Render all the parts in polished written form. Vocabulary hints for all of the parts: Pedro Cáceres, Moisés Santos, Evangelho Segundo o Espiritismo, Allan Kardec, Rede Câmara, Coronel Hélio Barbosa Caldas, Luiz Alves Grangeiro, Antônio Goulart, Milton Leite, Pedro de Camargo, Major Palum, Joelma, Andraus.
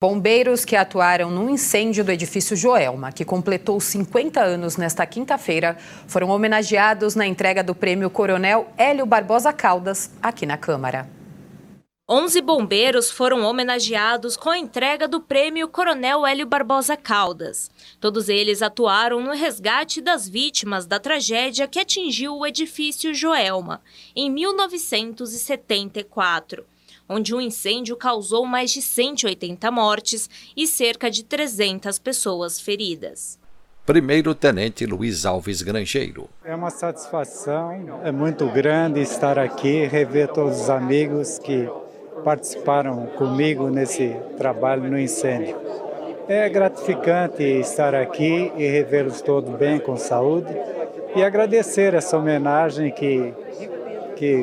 Bombeiros que atuaram no incêndio do edifício Joelma, que completou 50 anos nesta quinta-feira, foram homenageados na entrega do prêmio Coronel Hélio Barbosa Caldas, aqui na Câmara. 11 bombeiros foram homenageados com a entrega do prêmio Coronel Hélio Barbosa Caldas. Todos eles atuaram no resgate das vítimas da tragédia que atingiu o edifício Joelma, em 1974, onde um incêndio causou mais de 180 mortes e cerca de 300 pessoas feridas. Primeiro-tenente Luiz Alves Grangeiro. É uma satisfação, é muito grande estar aqui, rever todos os amigos que participaram comigo nesse trabalho no incêndio. É gratificante estar aqui e revê-los todos bem, com saúde, e agradecer essa homenagem que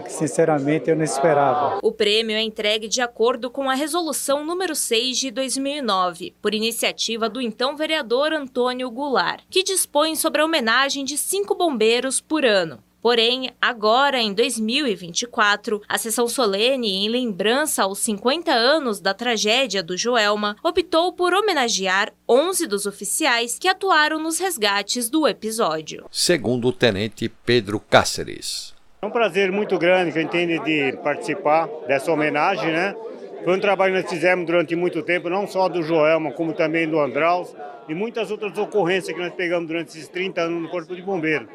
sinceramente eu não esperava. O prêmio é entregue de acordo com a resolução número 6 de 2009, por iniciativa do então vereador Antônio Goulart, que dispõe sobre a homenagem de 5 bombeiros por ano. Porém, agora, em 2024, a sessão solene em lembrança aos 50 anos da tragédia do Joelma optou por homenagear 11 dos oficiais que atuaram nos resgates do episódio. Segundo o tenente Pedro Cáceres. É um prazer muito grande que eu entendo de participar dessa homenagem, né? Foi um trabalho que nós fizemos durante muito tempo, não só do Joelma, como também do Andraus e muitas outras ocorrências que nós pegamos durante esses 30 anos no Corpo de Bombeiro.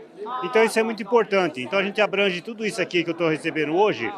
Então isso é muito importante. Então a gente abrange tudo isso aqui que eu estou recebendo hoje,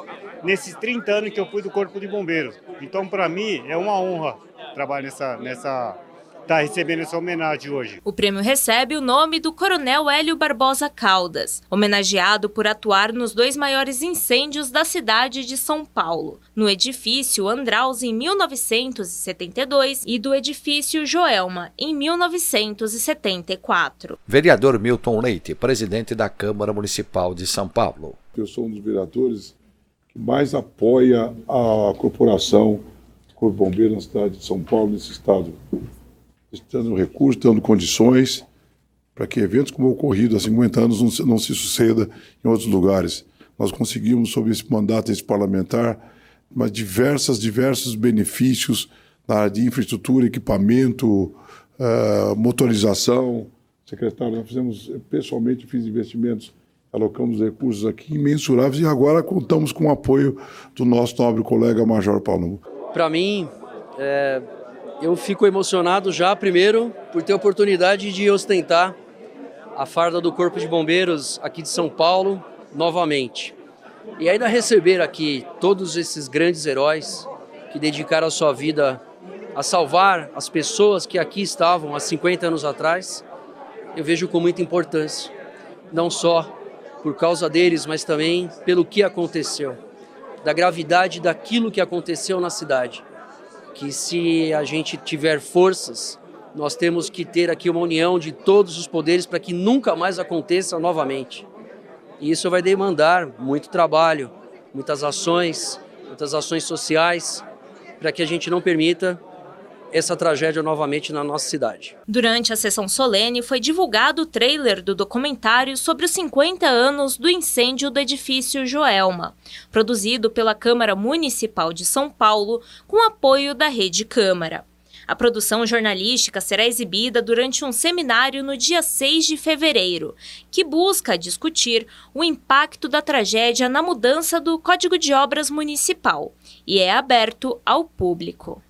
nesses 30 anos que eu fui do Corpo de Bombeiro. Então para mim é uma honra trabalhar está recebendo essa homenagem hoje. O prêmio recebe o nome do Coronel Hélio Barbosa Caldas, homenageado por atuar nos 2 maiores incêndios da cidade de São Paulo, no edifício Andraus em 1972 e do edifício Joelma em 1974. Vereador Milton Leite, presidente da Câmara Municipal de São Paulo. Eu sou um dos vereadores que mais apoia a corporação Corpo de Bombeiros na cidade de São Paulo, nesse estado, dando recursos, dando condições para que eventos como o ocorrido há 50 anos não se suceda em outros lugares. Nós conseguimos, sob esse mandato desse parlamentar, diversos benefícios na área de infraestrutura, equipamento, motorização. Secretário, nós fizemos, pessoalmente, fiz investimentos, alocamos recursos aqui imensuráveis e agora contamos com o apoio do nosso nobre colega Major Palum. Para mim, eu fico emocionado já, primeiro, por ter a oportunidade de ostentar a farda do Corpo de Bombeiros aqui de São Paulo novamente. E ainda receber aqui todos esses grandes heróis que dedicaram a sua vida a salvar as pessoas que aqui estavam há 50 anos atrás, eu vejo com muita importância. Não só por causa deles, mas também pelo que aconteceu, da gravidade daquilo que aconteceu na cidade. Que se a gente tiver forças, nós temos que ter aqui uma união de todos os poderes para que nunca mais aconteça novamente. E isso vai demandar muito trabalho, muitas ações sociais, para que a gente não permita essa tragédia novamente na nossa cidade. Durante a sessão solene, foi divulgado o trailer do documentário sobre os 50 anos do incêndio do edifício Joelma, produzido pela Câmara Municipal de São Paulo, com apoio da Rede Câmara. A produção jornalística será exibida durante um seminário no dia 6 de fevereiro, que busca discutir o impacto da tragédia na mudança do Código de Obras Municipal e é aberto ao público.